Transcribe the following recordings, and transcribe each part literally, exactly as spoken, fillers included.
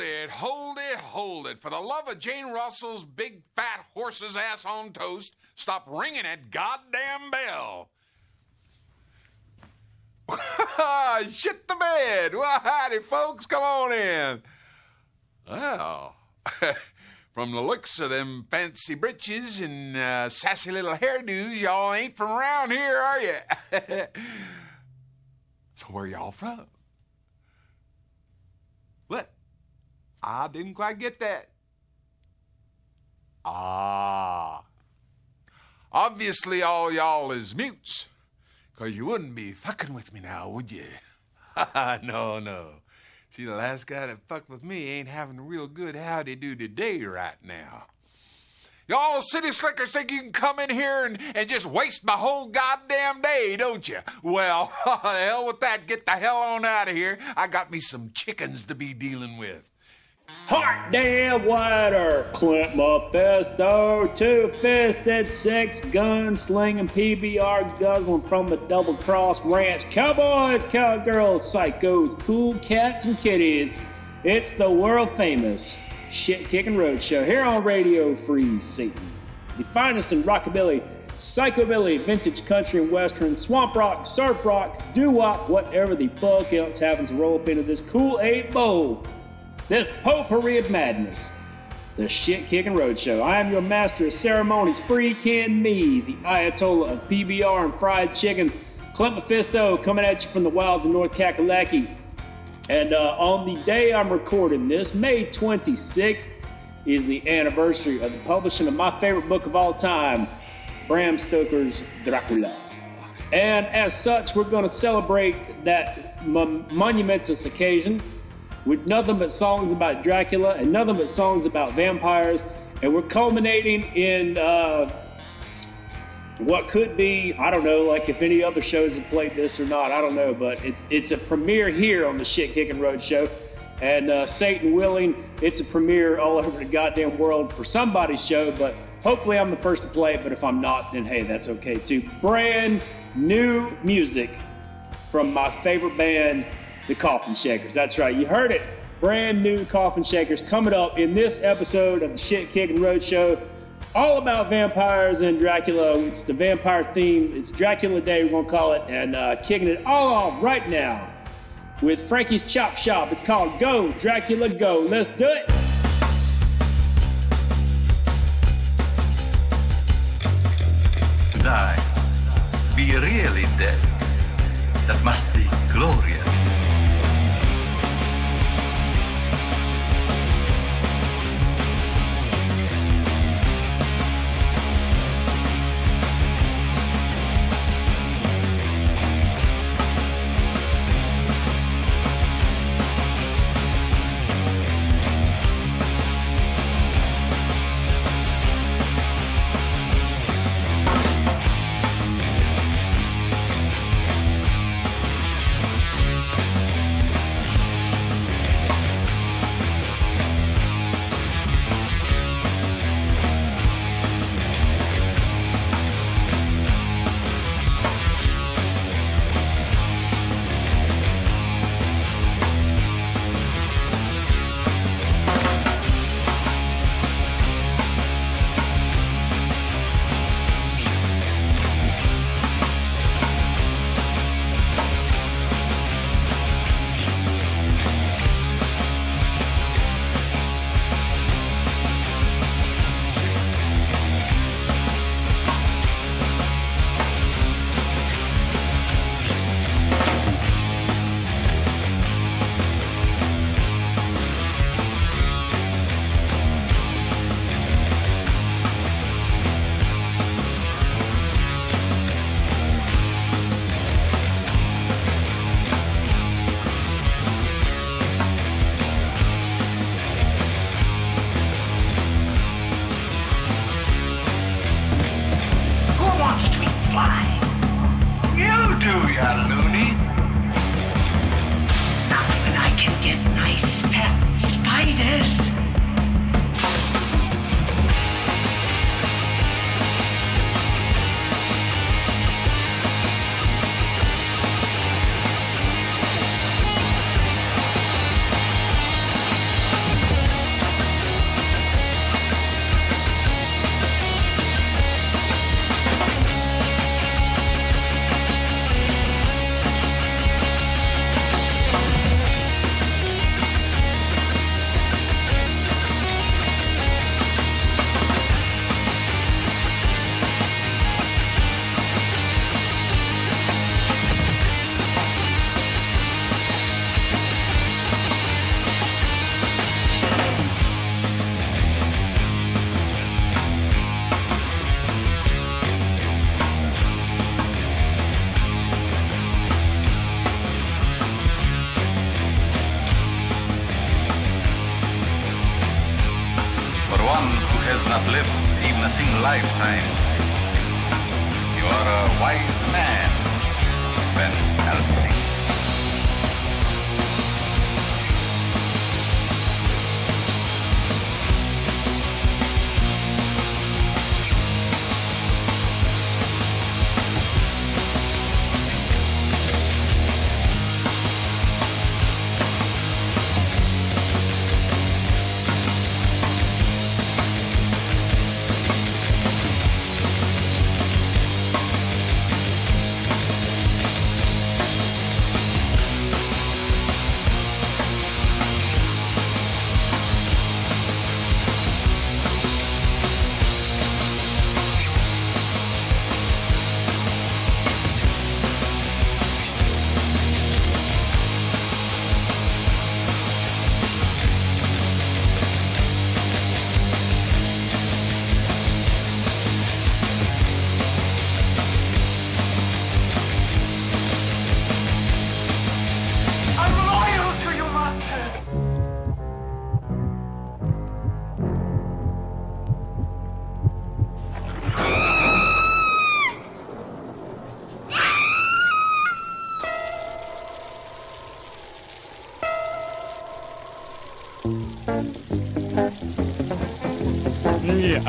Hold it, hold it, hold it. For the love of Jane Russell's big fat horse's ass on toast, stop ringing that goddamn bell. Shit the bed. Well, howdy, folks. Come on in. Well, from the looks of them fancy britches and uh, sassy little hairdos, y'all ain't from around here, are you? So where y'all from? What? I didn't quite get that. Ah. Obviously all y'all is mutes. Because you wouldn't be fucking with me now, would you? no, no. See, the last guy that fucked with me ain't having a real good howdy-do today right now. Y'all city slickers think you can come in here and, and just waste my whole goddamn day, don't you? Well, the hell with that. Get the hell on out of here. I got me some chickens to be dealing with. Hot damn water, Clint Mephisto, two-fisted, six-gun slinging, P B R guzzling from the double-cross ranch. Cowboys, cowgirls, psychos, cool cats and kitties. It's the world-famous shit-kicking roadshow here on Radio Free Satan. You find us in rockabilly, psychobilly, vintage country and western, swamp rock, surf rock, doo-wop, whatever the fuck else happens to roll up into this cool eight bowl. This potpourri of madness, the shit-kicking roadshow. I am your master of ceremonies, Freakin' Me, the Ayatollah of P B R and fried chicken, Clint Mephisto, coming at you from the wilds of North Kakalaki. And uh, on the day I'm recording this, May twenty-sixth, is the anniversary of the publishing of my favorite book of all time, Bram Stoker's Dracula. And as such, we're going to celebrate that mon- monumentous occasion with nothing but songs about Dracula and nothing but songs about vampires. And we're culminating in uh, what could be, I don't know, like if any other shows have played this or not, I don't know, but it, it's a premiere here on the Shit Kicking Roadshow. And uh, Satan willing, it's a premiere all over the goddamn world for somebody's show, but hopefully I'm the first to play it, but if I'm not, then hey, that's okay too. Brand new music from my favorite band, The Coffin Shakers. That's right, you heard it. Brand new Coffin Shakers coming up in this episode of the Shit Kicking Roadshow. All about vampires and Dracula. It's the vampire theme. It's Dracula Day, we're going to call it. And uh, kicking it all off right now with Frankie's Chop Shop. It's called Go, Dracula, Go. Let's do it. Die. Be really dead. That must be glorious. live even a single lifetime. You are a wise man, Ben Alpine. Yeah.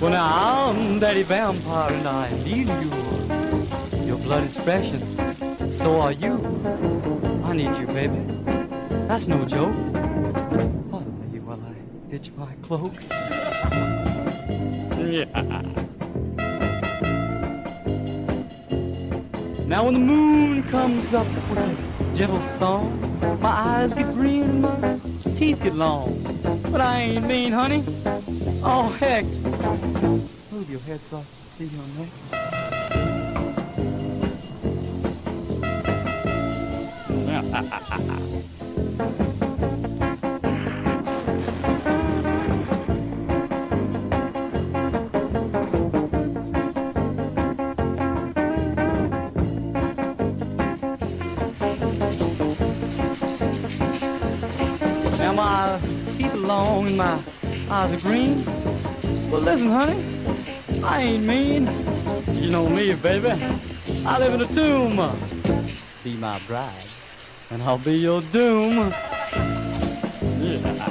Well, now I'm Daddy Vampire and I need you. Your blood is fresh and so are you. I need you, baby. That's no joke. Follow me while I hitch my cloak. Yeah. Now when the moon comes up with a gentle song, my eyes get green, my teeth get long. But I ain't mean, honey. Oh, heck. Move your head so I can see your my eyes are green. Well, listen, honey, I ain't mean. You know me, baby. I live in a tomb. Be my bride, and I'll be your doom. Yeah.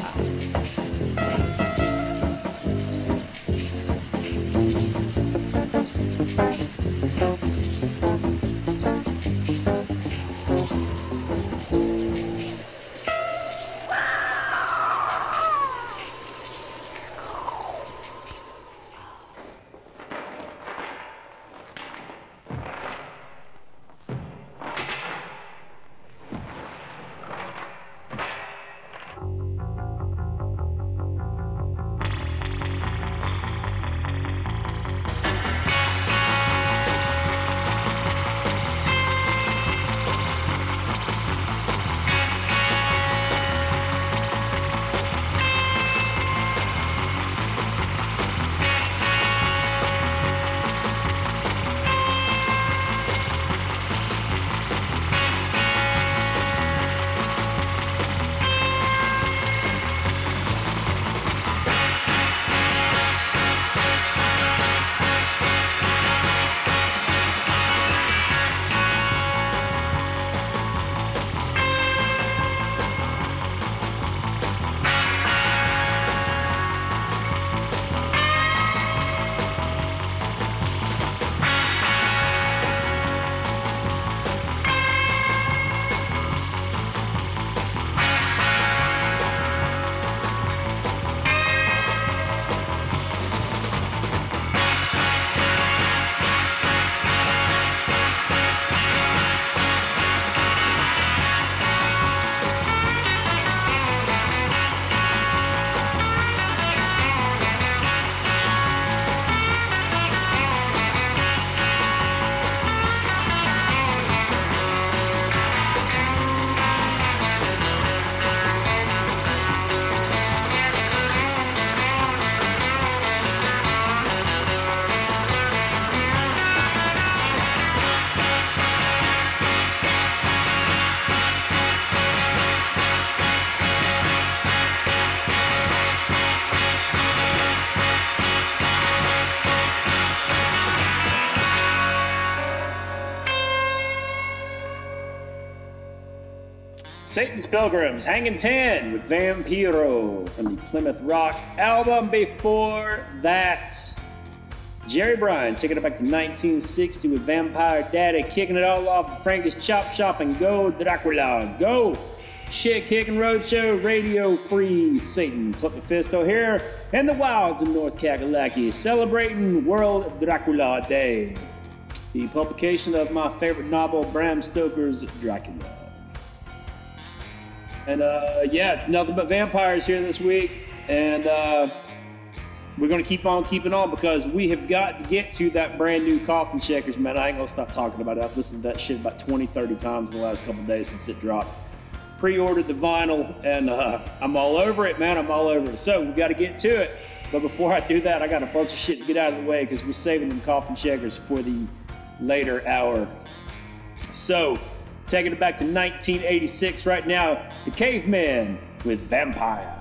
Satan's Pilgrims, Hangin' Ten with Vampiro from the Plymouth Rock album. Before that, Jerry Bryan taking it back to nineteen sixty with Vampire Daddy, kicking it all off with Frankie's Chop Shop and Go Dracula, Go! Shit Kicking Roadshow, Radio Free Satan, Club Mephisto here, and the Wilds in North Kakalaki celebrating World Dracula Day, the publication of my favorite novel, Bram Stoker's Dracula. And uh, yeah, it's nothing but vampires here this week, and uh, we're going to keep on keeping on because we have got to get to that brand new Coffin Shakers, man. I ain't going to stop talking about it. I've listened to that shit about twenty, thirty times in the last couple of days since it dropped. Pre-ordered the vinyl, and uh, I'm all over it, man. I'm all over it. So we got to get to it. But before I do that, I got a bunch of shit to get out of the way because we're saving them Coffin Shakers for the later hour. So taking it back to nineteen eighty-six right now, The Caveman with Vampire.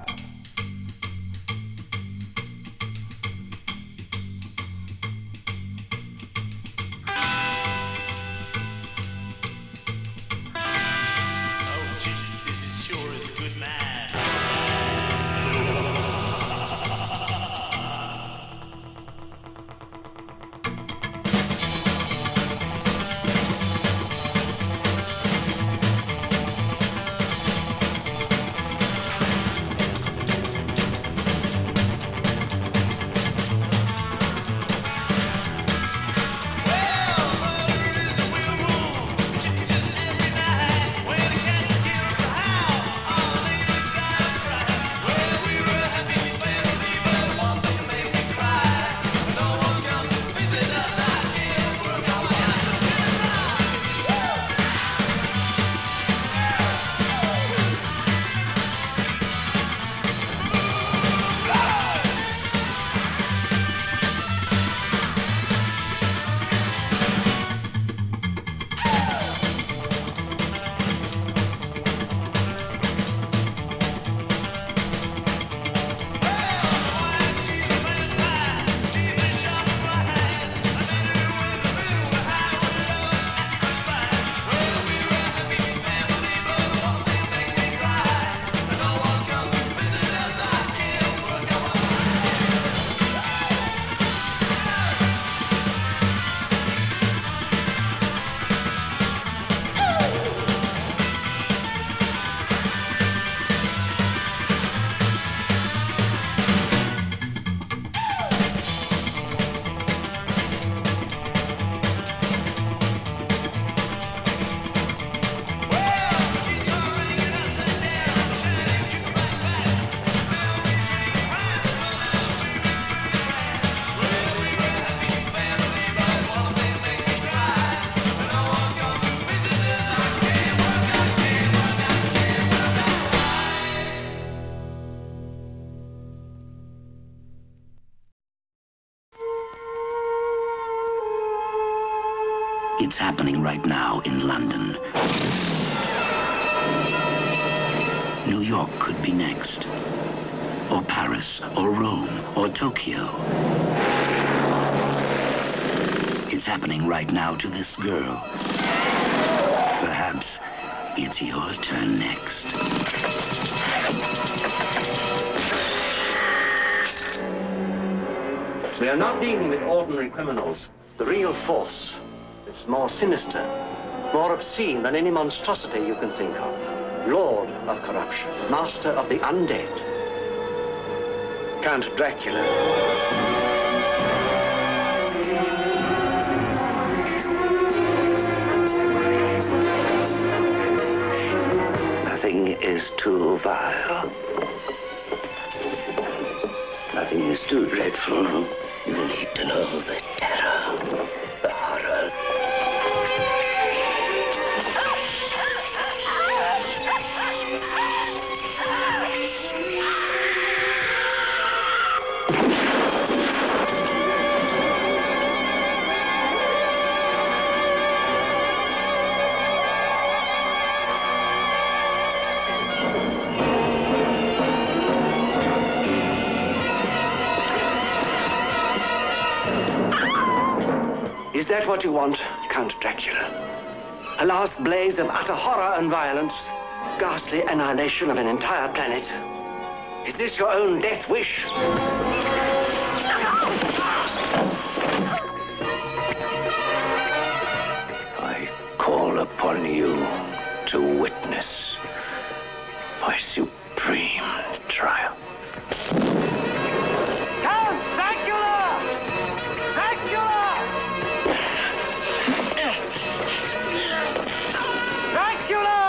It's happening right now in London. New York could be next. Or Paris, or Rome, or Tokyo. It's happening right now to this girl. Perhaps it's your turn next. We are not dealing with ordinary criminals. The real force. It's more sinister, more obscene than any monstrosity you can think of. Lord of corruption, master of the undead. Count Dracula. Nothing is too vile. Nothing is too dreadful. You need to know the terror, the horror. Is that what you want, Count Dracula? A last blaze of utter horror and violence, ghastly annihilation of an entire planet. Is this your own death wish? I call upon you to witness my supreme triumph. Count Dracula! Dracula! Dracula!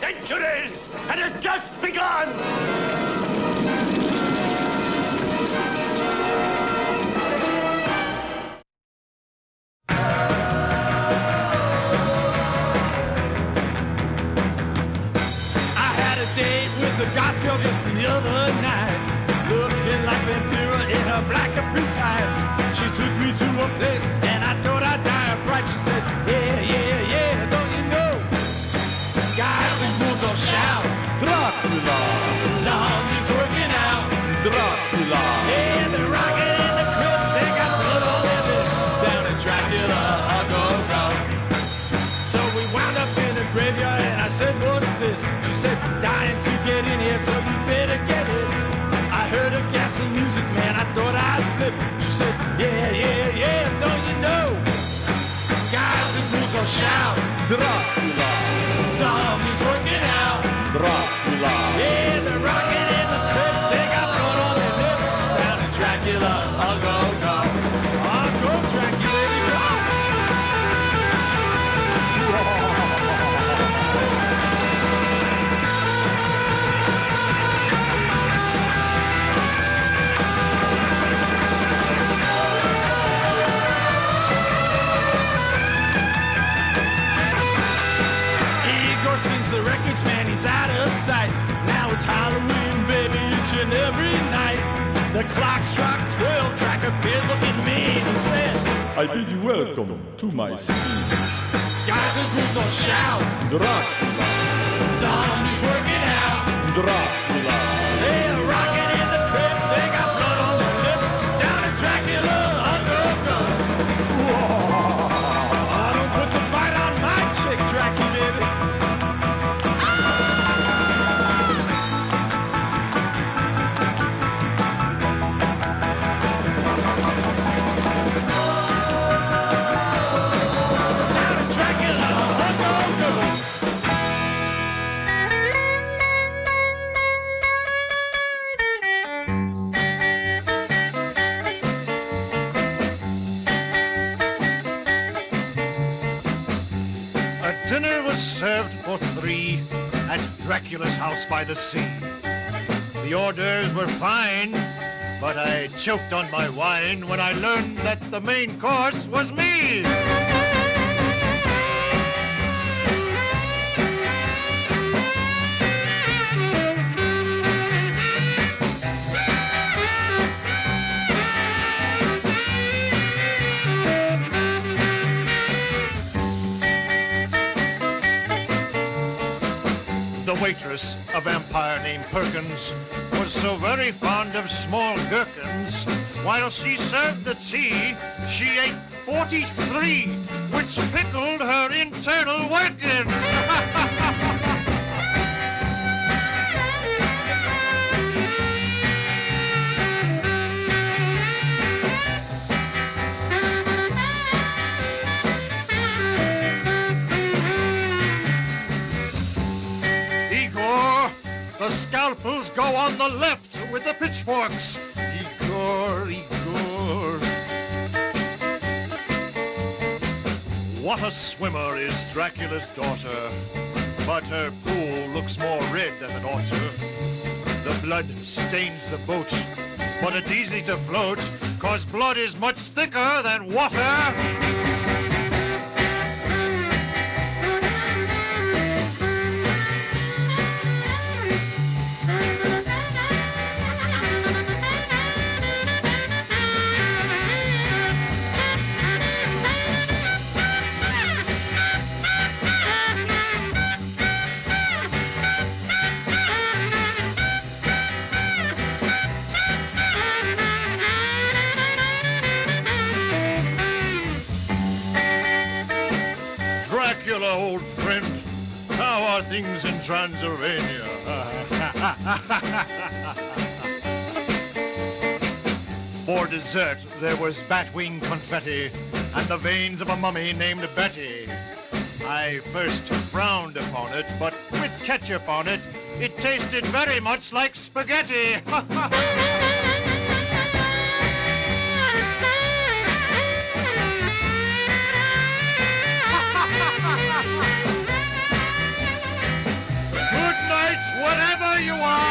Centuries and has just begun. I had a date with the gospel just the other night, looking like Vampira in her black capri tights. She took me to a place and I thought I'd die of fright. She said, yeah, yeah, yeah. Shout, Dracula, zombies working out, Dracula. Yeah, they're rocking in the crib, they got blood all their lips, down at Dracula, I go round. So we wound up in the graveyard and I said, what's this? She said, dying to get in here, so you better get it. I heard her gas and music, man, I thought I'd flip. She said, yeah, yeah, yeah, don't you know? Guys and girls all shout, Dracula, zombies working out. Dracula. Yeah, they're rocking in the trip. They got blood on their lips. Down to Dracula. I'll go, go. I'll go, Dracula. Igor spins the records, man. Out of sight. Now it's Halloween, baby, each and every night. The clock struck twelve, Drac appeared looking mean and said, I bid you welcome to my city. Guys and girls all shout, Dracula. Zombies working out, Dracula. They're rocking in the crib, they got blood on their lips. Down at Dracula, I'll go, go. Whoa. I don't put the bite on my chick, Dracula, baby. Served for three at Dracula's house by the sea. The orders were fine, but I choked on my wine when I learned that the main course was me. Waitress, a vampire named Perkins, was so very fond of small gherkins. While she served the tea, she ate forty-three, which pickled her internal workings. The scalpels go on the left with the pitchforks. Igor, Igor. What a swimmer is Dracula's daughter, but her pool looks more red than it ought to. The blood stains the boat, but it's easy to float, 'cause blood is much thicker than water. Hello, old friend. How are things in Transylvania? For dessert, there was batwing confetti and the veins of a mummy named Betty. I first frowned upon it, but with ketchup on it, it tasted very much like spaghetti. Whatever you are.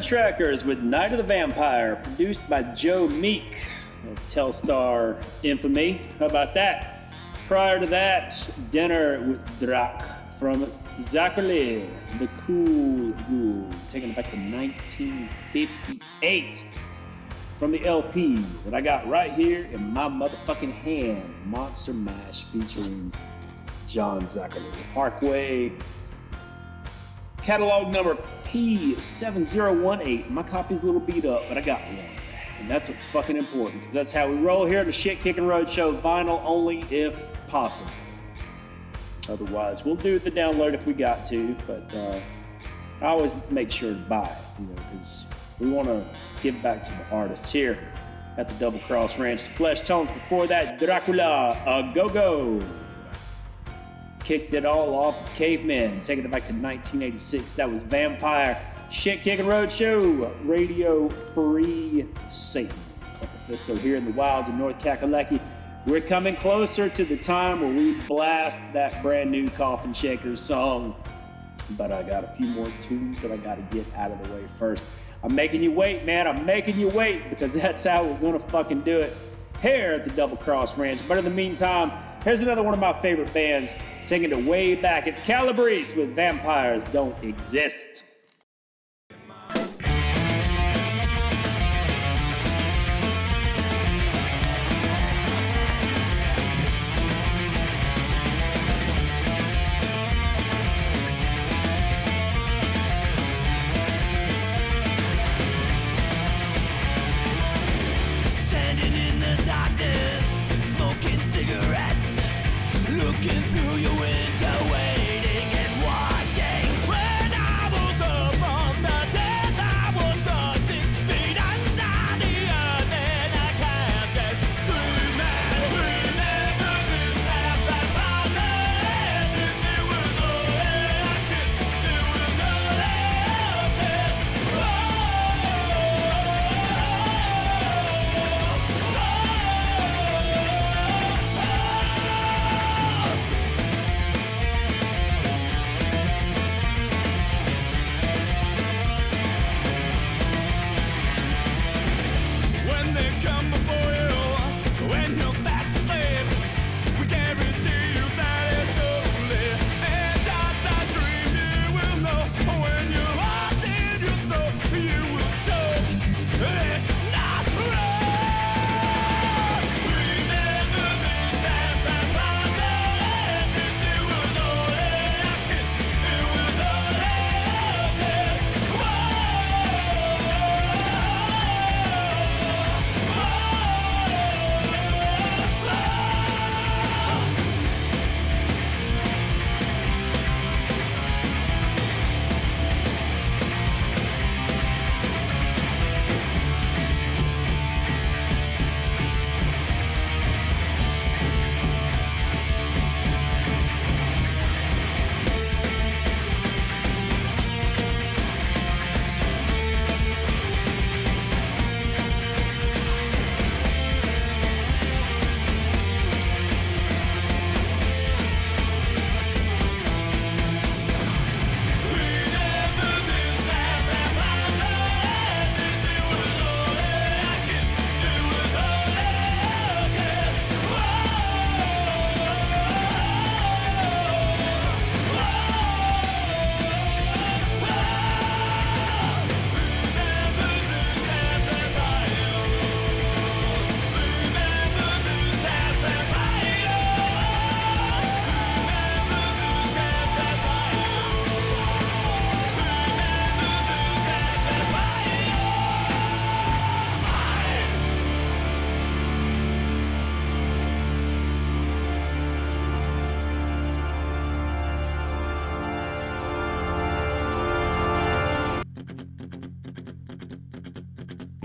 Trackers with Night of the Vampire, produced by Joe Meek of Telstar infamy. How about that? Prior to that, Dinner with Drak from Zachary, the Cool Ghoul, taking it back to nineteen fifty-eight from the L P that I got right here in my motherfucking hand, Monster Mash featuring John Zachary. Parkway catalog number P seven zero one eight. My copy's a little beat up, but I got one. And that's what's fucking important, because that's how we roll here at the Shit Kickin' Roadshow. Vinyl only if possible. Otherwise, we'll do the download if we got to, but uh, I always make sure to buy it, you know, because we want to give back to the artists here at the Double Cross Ranch. Flesh Tones before that, Dracula, a go-go. Kicked it all off with Cavemen, taking it back to nineteen eighty-six. That was Vampire, Shit Kickin' Roadshow, Radio Free Satan. Club Mephisto here in the wilds of North Kakalaki. We're coming closer to the time where we blast that brand new Coffin Shakers song. But I got a few more tunes that I got to get out of the way first. I'm making you wait, man. I'm making you wait, because that's how we're going to fucking do it here at the Double Cross Ranch. But in the meantime, here's another one of my favorite bands, taking it way back. It's Calabrese with Vampires Don't Exist.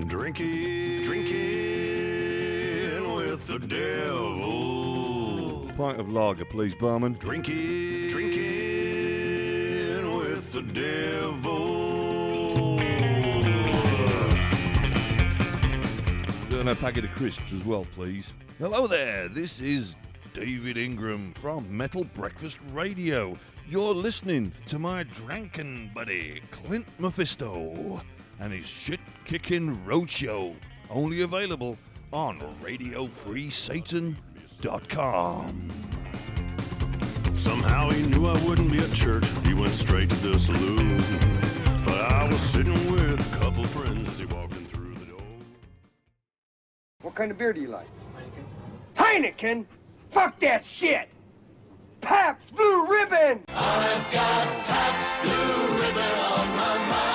Drinking, drinking with the devil. Pint of lager, please, barman. Drinking, drinking with the devil. And a packet of crisps as well, please. Hello there, this is David Ingram from Metal Breakfast Radio. You're listening to my drunken buddy, Clint Mephisto, and his shit-kicking roadshow, only available on radio free satan dot com. Somehow he knew I wouldn't be at church. He went straight to the saloon, but I was sitting with a couple friends as he walked in through the door. What kind of beer do you like? Heineken. Heineken? Fuck that shit! Pabst Blue Ribbon! I've got Pabst Blue Ribbon on my mind.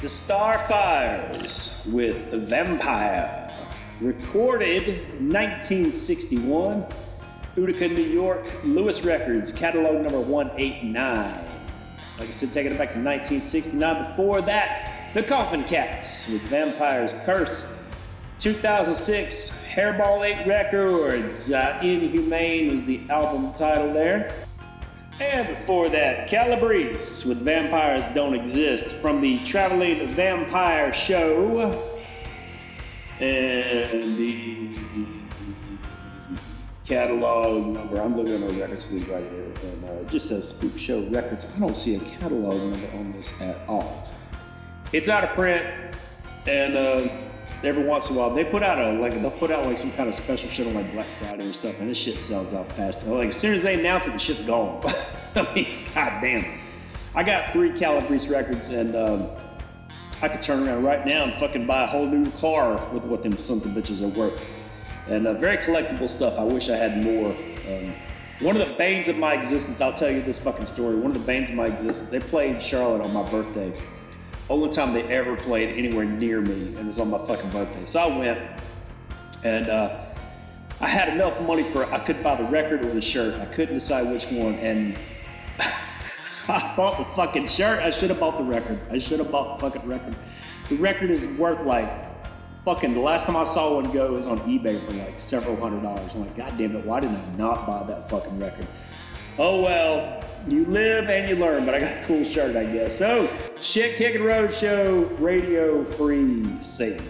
The Starfires with Vampire, recorded in nineteen sixty-one, Utica, New York, Lewis Records, catalog number one eighty-nine. Like I said, taking it back to nineteen sixty-nine. Before that, The Coffin Cats with Vampire's Curse, two thousand six, Hairball eight Records, uh, Inhumane was the album title there. And before that, Calabrese with Vampires Don't Exist from the Traveling Vampire Show. And the catalog number, I'm looking at my record sleeve right here, and uh, it just says Spook Show Records. I don't see a catalog number on this at all. It's out of print, and uh, every once in a while, they put out a like they'll put out like some kind of special shit on like Black Friday and stuff, and this shit sells out fast. Like as soon as they announce it, the shit's gone. I mean, goddamn. I got three Calabrese records, and um, I could turn around right now and fucking buy a whole new car with what them sons of bitches are worth. And uh, very collectible stuff. I wish I had more. Um, one of the banes of my existence, I'll tell you this fucking story. One of the banes of my existence. They played Charlotte on my birthday. Only time they ever played anywhere near me, and it was on my fucking birthday. So I went, and uh, I had enough money for, I could buy the record or the shirt. I couldn't decide which one, and I bought the fucking shirt. I should have bought the record. I should have bought the fucking record. The record is worth like, fucking, the last time I saw one go was on eBay for like several hundred dollars. I'm like, God damn it, why did I not buy that fucking record? Oh well, you live and you learn, but I got a cool shirt, I guess. So, Shit Kickin' Roadshow, Radio Free Satan.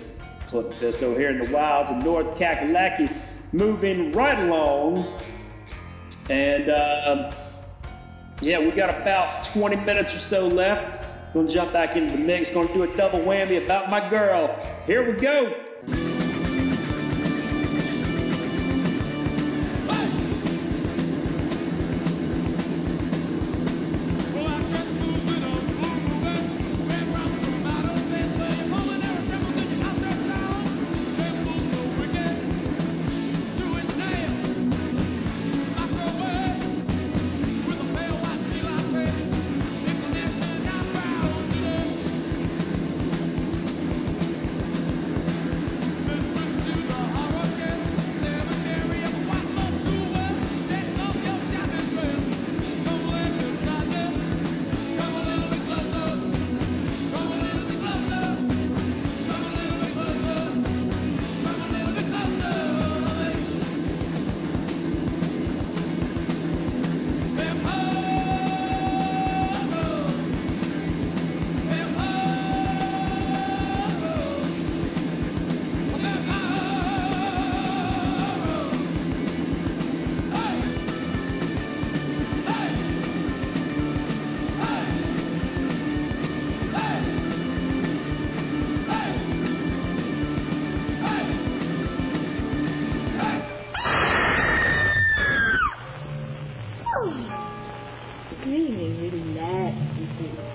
Clip Fisto here in the wilds of North Kakalaki, moving right along. And, uh, yeah, we got about twenty minutes or so left. Gonna jump back into the mix, gonna do a double whammy about my girl. Here we go.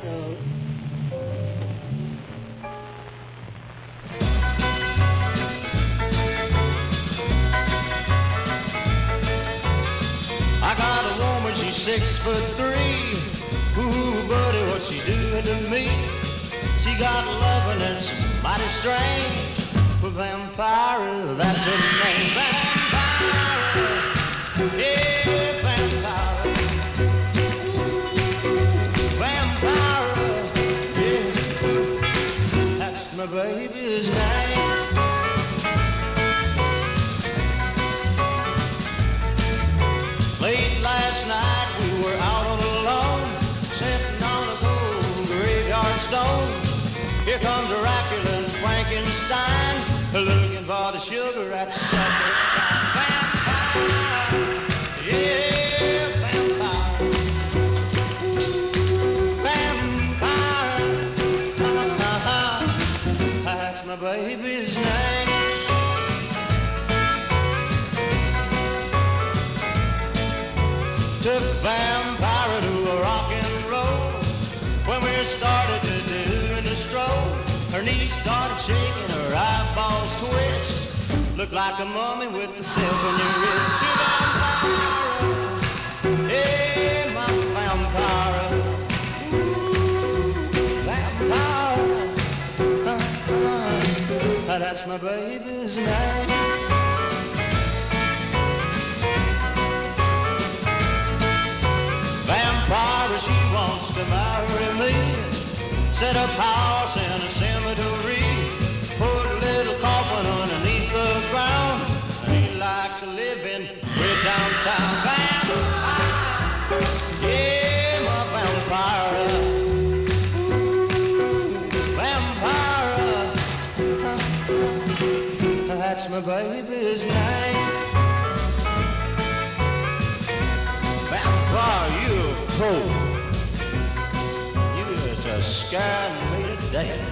So I got a woman, she's six foot three. Ooh, buddy, what she's doing to me. She got loving and some mighty strange. A vampire, that's her name. Vampire, yeah, vampire. Vampire, yeah, that's my baby's name. Late last night we were out on the lawn, sitting on a cold graveyard stone. Here comes Dracula and Frankenstein, looking for the sugar at supper time. Vampire, yeah, vampire. Vampire, uh-huh, that's my baby's name. Took Vampire to a rock and roll. When we started to do in the stroll, her knees started shaking, her eyeballs twitched. Looked like a mummy with the silk on your wrist. You vampire, hey, my vampire. Vampire, uh-huh, that's my baby's name. Vampire, she wants to marry me. Set up house in a cemetery. Put a little coffin underneath the ground. Ain't like to live in way downtown. Vampire, yeah, my vampire. Vampire, that's my baby's name. Vampire, you cold. You just scared me to death.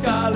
I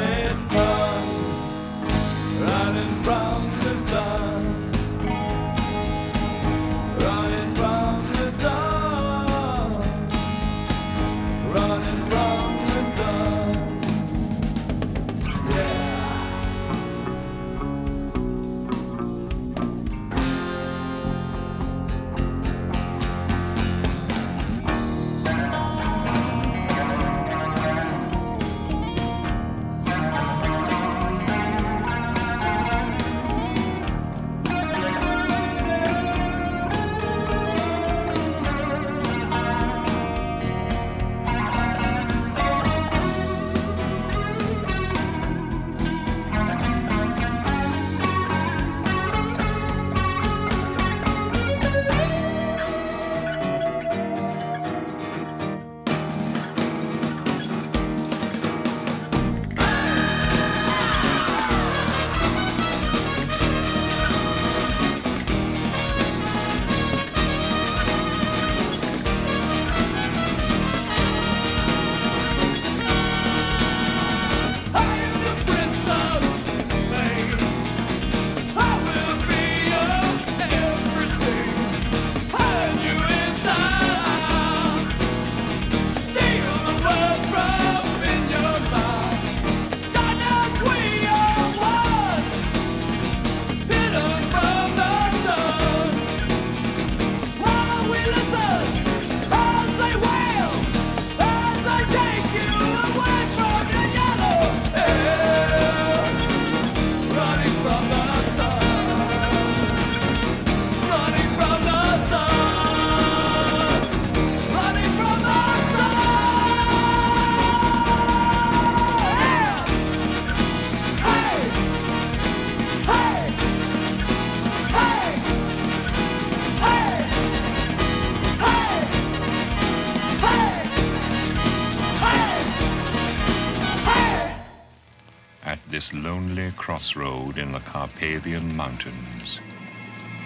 this lonely crossroad in the Carpathian Mountains,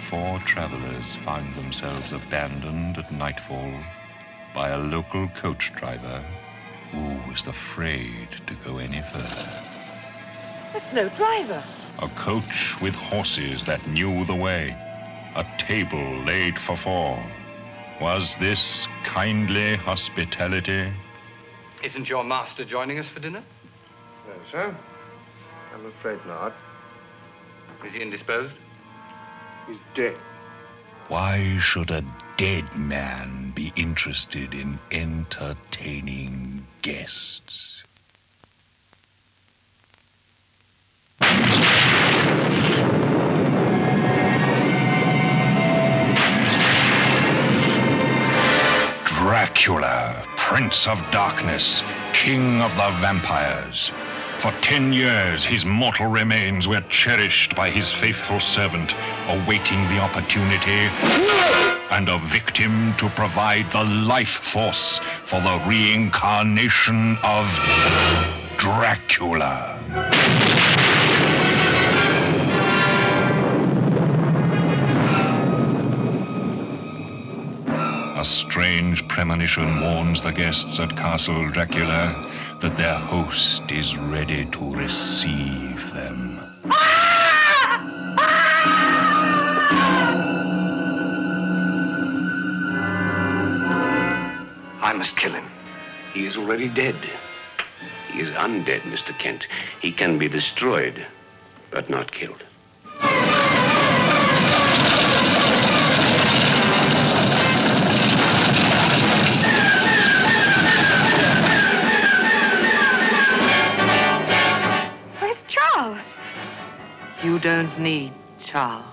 four travelers found themselves abandoned at nightfall by a local coach driver who was afraid to go any further. There's no driver. A coach with horses that knew the way, a table laid for four. Was this kindly hospitality? Isn't your master joining us for dinner? No, sir. I'm afraid not. Is he indisposed? He's dead. Why should a dead man be interested in entertaining guests? Dracula, Prince of Darkness, King of the Vampires. For ten years, his mortal remains were cherished by his faithful servant, awaiting the opportunity and a victim to provide the life force for the reincarnation of Dracula. A strange premonition warns the guests at Castle Dracula that their host is ready to receive them. I must kill him. He is already dead. He is undead, Mister Kent. He can be destroyed, but not killed. You don't need Charles.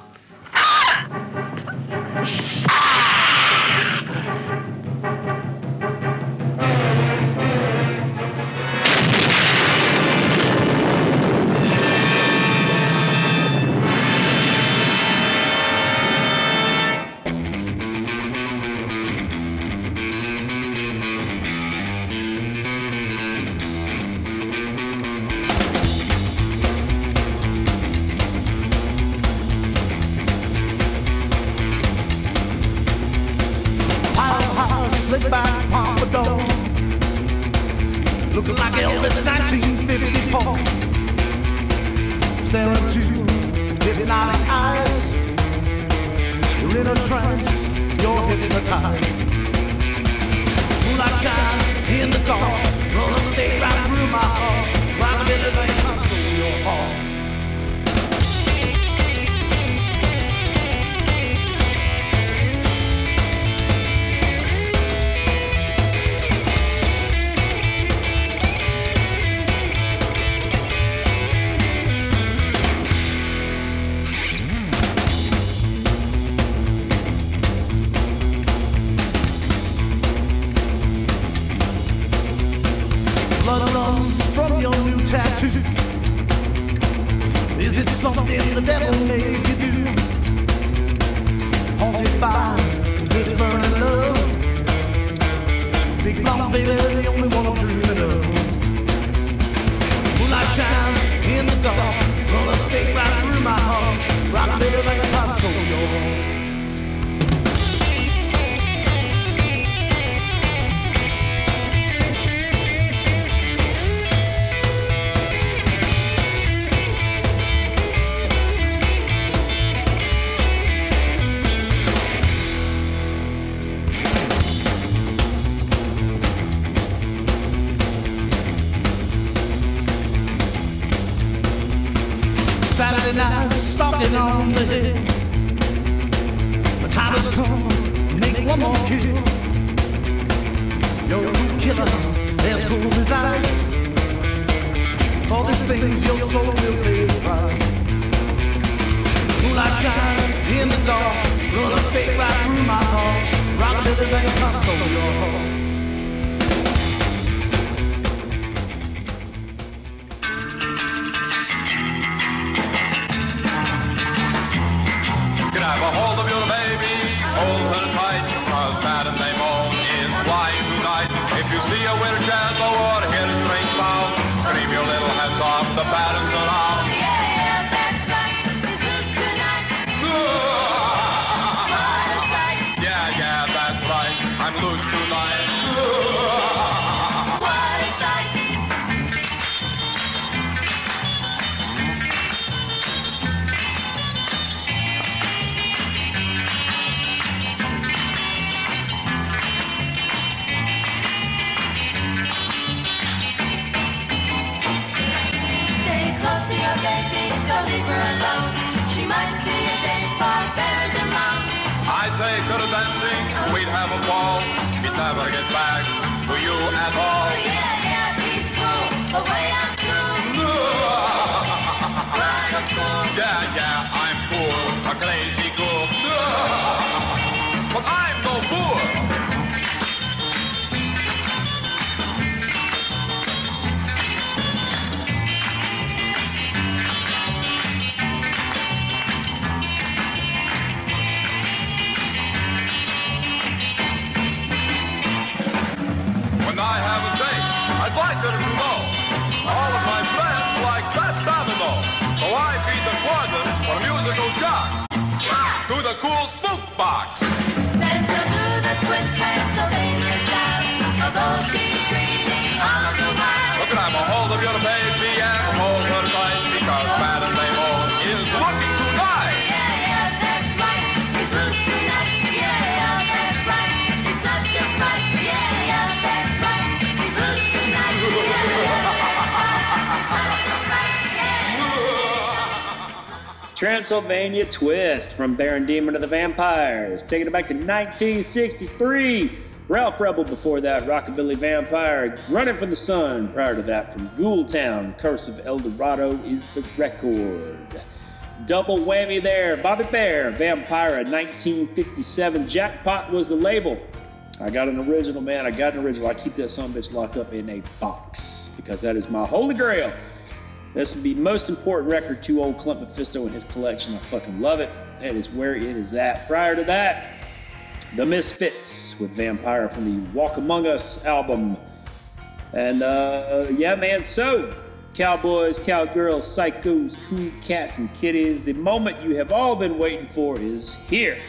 Battle cool Spookbox. Then they'll do the twist Pennsylvania style, although she's dreaming all of the while. Look at I'm a hold of your baby and a hold her tight, because Madam Mayborn is looking too high. Yeah, yeah, that's right. He's loose tonight. Yeah, yeah, that's right. He's such a fright. Yeah, yeah, that's right. He's loose tonight. Yeah, yeah, that's right. He's such a fright. Transylvania Twist from Baron Demon to the Vampires, taking it back to nineteen sixty-three. Ralph Rebel before that, Rockabilly Vampire, Running from the Sun prior to that from Ghoul Town, Curse of El Dorado is the record. Double whammy there, Bobby Bear, Vampire nineteen fifty-seven, Jackpot was the label. I got an original, man, I got an original. I keep that sumbitch locked up in a box because that is my holy grail. This would be the most important record to old Clint Mephisto in his collection. I fucking love it. That is where it is at. Prior to that, The Misfits with Vampire from the Walk Among Us album. And uh, yeah, man, so cowboys, cowgirls, psychos, cool cats, and kitties. The moment you have all been waiting for is here.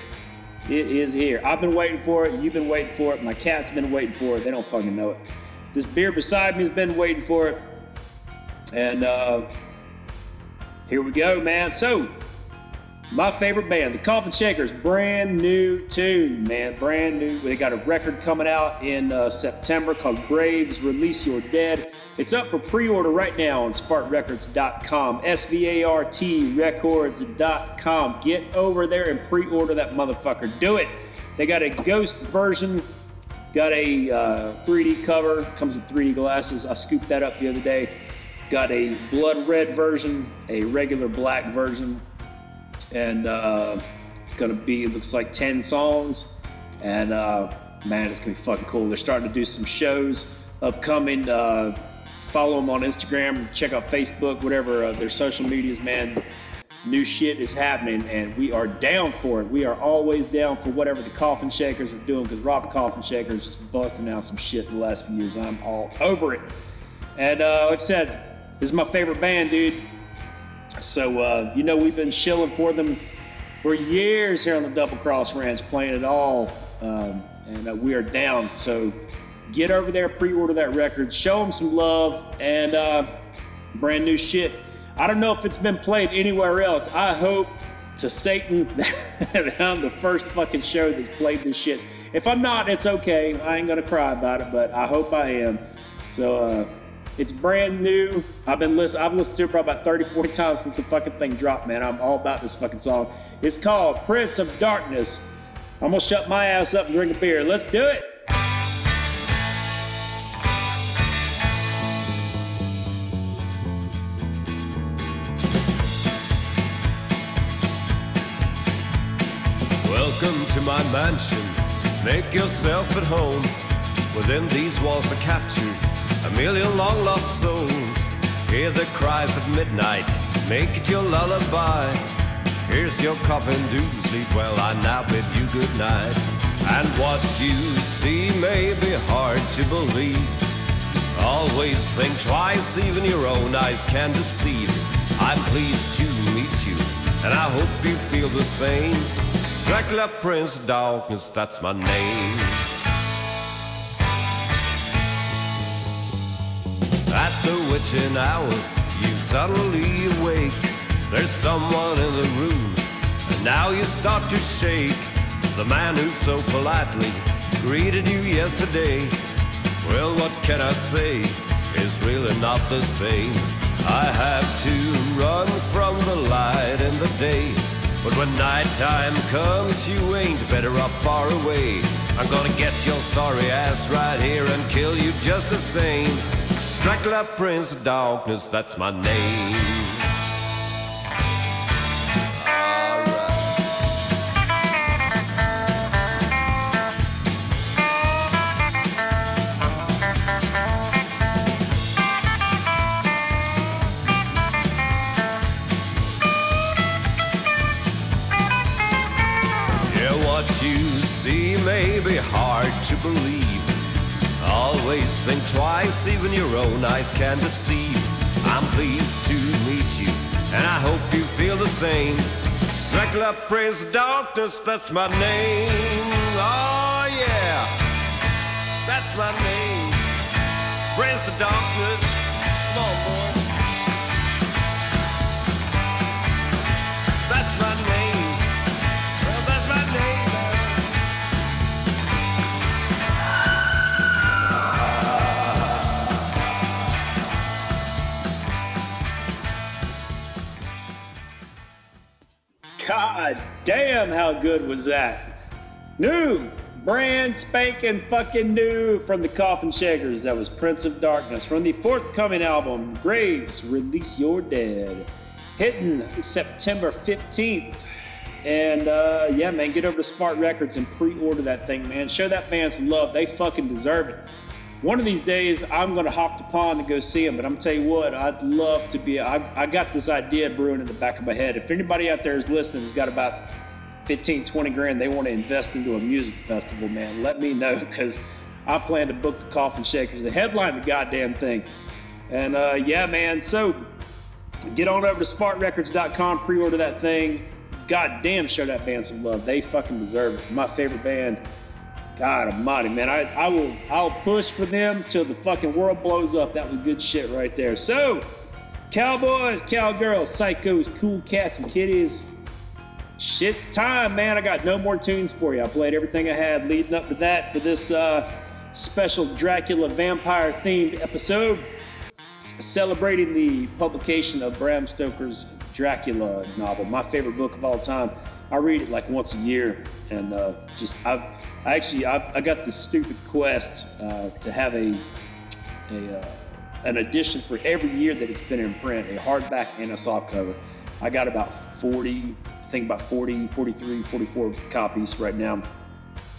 It is here. I've been waiting for it. You've been waiting for it. My cat's been waiting for it. They don't fucking know it. This beer beside me has been waiting for it. And uh, here we go, man. So, my favorite band, the Coffin Shakers, brand new tune, man, brand new. They got a record coming out in uh, September called Graves Release Your Dead. It's up for pre-order right now on svart records dot com, S V A R T records dot com. Get over there and pre-order that motherfucker. Do it. They got a ghost version. Got a uh, three D cover. Comes with three D glasses. I scooped that up the other day. Got a blood red version, a regular black version, and uh, gonna be, it looks like ten songs. And uh, man, it's gonna be fucking cool. They're starting to do some shows upcoming. Uh, follow them on Instagram, check out Facebook, whatever uh, their social medias, man. New shit is happening, and we are down for it. We are always down for whatever the Coffin Shakers are doing, because Rob Coffin Shaker is just busting out some shit in the last few years. I'm all over it. And uh, like I said, this is my favorite band, dude. So, uh, you know, we've been shilling for them for years here on the Double Cross Ranch, playing it all, um, and uh, we are down. So get over there, pre-order that record, show them some love, and uh, brand new shit. I don't know if it's been played anywhere else. I hope to Satan that I'm the first fucking show that's played this shit. If I'm not, it's okay. I ain't gonna cry about it, but I hope I am. So, uh, it's brand new. I've been listen- I've listened to it probably about thirty, forty times since the fucking thing dropped, man. I'm all about this fucking song. It's called Prince of Darkness. I'm gonna shut my ass up and drink a beer. Let's do it. Welcome to my mansion. Make yourself at home. Within these walls are captured a million long-lost souls. Hear the cries of midnight, make it your lullaby. Here's your coffin, do sleep well, I now bid you good night. And what you see may be hard to believe. Always think twice, even your own eyes can deceive. I'm pleased to meet you, and I hope you feel the same. Dracula, Prince of Darkness, that's my name. At the witching hour, you suddenly awake. There's someone in the room, and now you start to shake. The man who so politely greeted you yesterday, well, what can I say? It's really not the same. I have to run from the light in the day, but when nighttime comes, you ain't better off far away. I'm gonna get your sorry ass right here and kill you just the same. Dracula, Prince of Darkness, that's my name. Think twice, even your own eyes can deceive. I'm pleased to meet you, and I hope you feel the same. Dracula, praise Doctus, that's my name. Oh yeah, that's my name. Praise Doctus, come on boy. That's my name. Well, that's my name. God damn, how good was that? New, brand spanking fucking new from the Coffin Shakers. That was Prince of Darkness from the forthcoming album, Graves, Release Your Dead. Hitting September fifteenth. And uh, yeah, man, get over to Smart Records and pre-order that thing, man. Show that band some love. They fucking deserve it. One of these days, I'm going to hop the pond and go see him, but I'm going to tell you what, I'd love to be, I, I got this idea brewing in the back of my head. If anybody out there is listening who's got about fifteen, twenty grand they want to invest into a music festival, man, let me know, because I plan to book the Coffin Shakers, the headline, the goddamn thing. And uh, yeah, man, so get on over to smart records dot com, pre-order that thing. Goddamn, show that band some love. They fucking deserve it. My favorite band. God almighty, man. I, I will I'll push for them till the fucking world blows up. That was good shit right there. So, cowboys, cowgirls, psychos, cool cats, and kitties. Shit's time, man. I got no more tunes for you. I played everything I had leading up to that for this uh, special Dracula vampire-themed episode celebrating the publication of Bram Stoker's Dracula novel, my favorite book of all time. I read it like once a year, and uh, just I've I actually I, I got this stupid quest uh, to have a, a uh, an edition for every year that it's been in print, a hardback and a soft cover. I got about forty, I think about forty, forty-three, forty-four copies right now,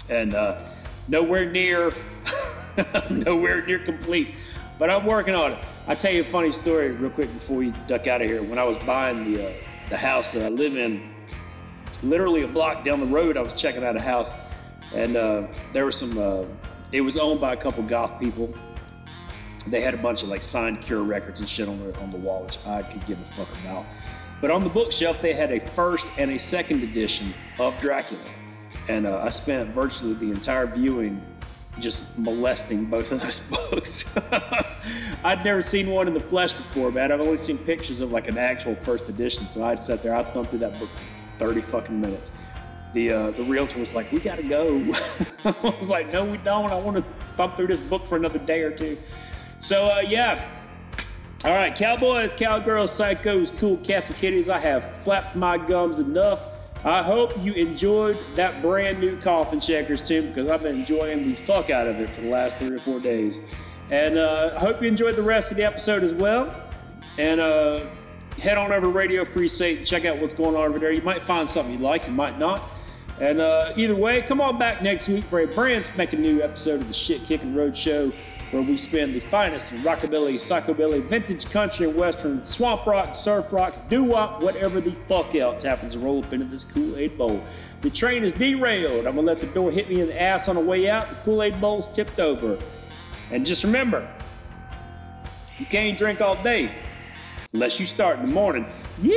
and uh, nowhere near, nowhere near complete. But I'm working on it. I tell you a funny story real quick before you duck out of here. When I was buying the uh, the house that I live in, literally a block down the road, I was checking out a house. And uh, there was some, uh, it was owned by a couple goth people. They had a bunch of like signed Cure records and shit on the, on the wall, which I could give a fuck about. But on the bookshelf, they had a first and a second edition of Dracula. And uh, I spent virtually the entire viewing just molesting both of those books. I'd never seen one in the flesh before, man. I've only seen pictures of like an actual first edition. So I sat there, I thumped through that book for thirty fucking minutes. The uh, the realtor was like, we gotta go. I was like, no, we don't. I want to thump through this book for another day or two. So, uh, yeah. All right, cowboys, cowgirls, psychos, cool cats and kitties. I have flapped my gums enough. I hope you enjoyed that brand new Coffin Shakers too, because I've been enjoying the fuck out of it for the last three or four days. And uh, I hope you enjoyed the rest of the episode as well. And, uh... head on over to Radio Free State and check out what's going on over there. You might find something you like, you might not. And uh, either way, come on back next week for a brand spanking new episode of the Shit Kickin' Road Show, where we spin the finest in rockabilly, psychobilly, vintage country and western, swamp rock, surf rock, doo-wop, whatever the fuck else happens to roll up into this Kool-Aid bowl. The train is derailed. I'm going to let the door hit me in the ass on the way out. The Kool-Aid bowl's tipped over. And just remember, you can't drink all day. Unless you start in the morning. Yeah!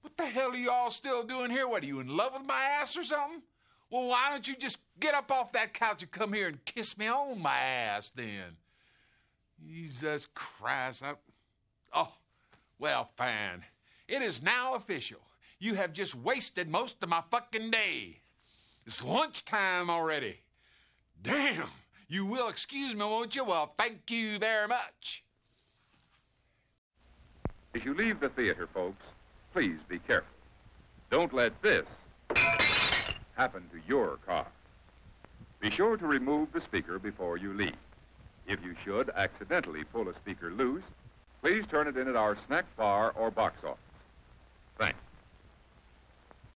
What the hell are you all still doing here? What, are you in love with my ass or something? Well, why don't you just get up off that couch and come here and kiss me on my ass then? Jesus Christ. I... Oh, well, fine. It is now official. You have just wasted most of my fucking day. It's lunchtime already. Damn. You will excuse me, won't you? Well, thank you very much. If you leave the theater, folks, please be careful. Don't let this happen to your car. Be sure to remove the speaker before you leave. If you should accidentally pull a speaker loose, please turn it in at our snack bar or box office. Thanks.